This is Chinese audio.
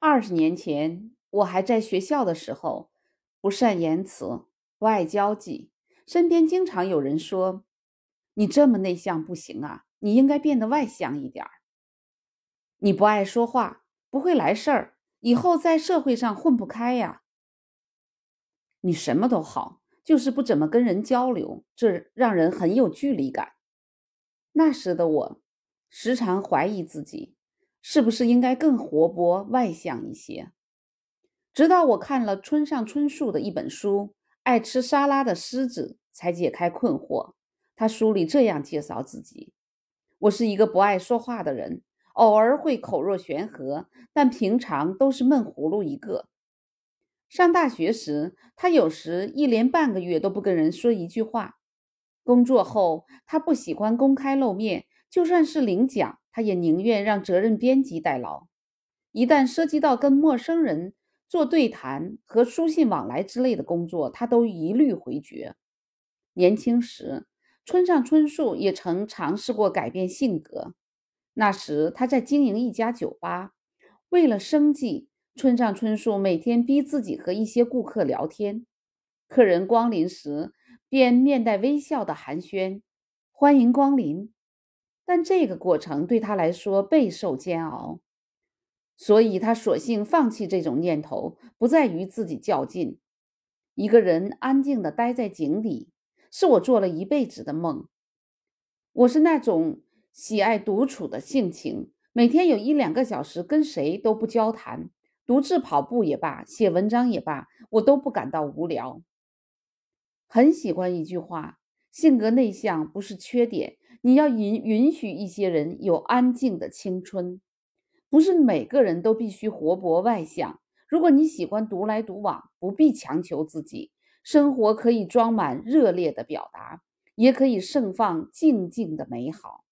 20年前，我还在学校的时候，不善言辞，不爱交际，身边经常有人说：“你这么内向不行啊，你应该变得外向一点儿。你不爱说话，不会来事儿，以后在社会上混不开呀。你什么都好，就是不怎么跟人交流，这让人很有距离感。”那时的我，时常怀疑自己是不是应该更活泼外向一些。直到我看了村上春树的一本书《爱吃沙拉的狮子》，才解开困惑。他书里这样介绍自己：我是一个不爱说话的人，偶尔会口若悬河，但平常都是闷葫芦一个。上大学时，他有时一连半个月都不跟人说一句话。工作后，他不喜欢公开露面，就算是领奖，他也宁愿让责任编辑代劳。一旦涉及到跟陌生人做对谈和书信往来之类的工作，他都一律回绝。年轻时，村上春树也曾尝试过改变性格。那时他在经营一家酒吧，为了生计，村上春树每天逼自己和一些顾客聊天。客人光临时便面带微笑的寒暄：“欢迎光临。”但这个过程对他来说备受煎熬，所以他索性放弃这种念头，不再与自己较劲。一个人安静地待在井底，是我做了一辈子的梦。我是那种喜爱独处的性情，每天有1-2个小时跟谁都不交谈，独自跑步也罢，写文章也罢，我都不感到无聊。很喜欢一句话：性格内向不是缺点，你要允许一些人有安静的青春。不是每个人都必须活泼外向，如果你喜欢独来独往，不必强求自己。生活可以装满热烈的表达，也可以盛放静静的美好。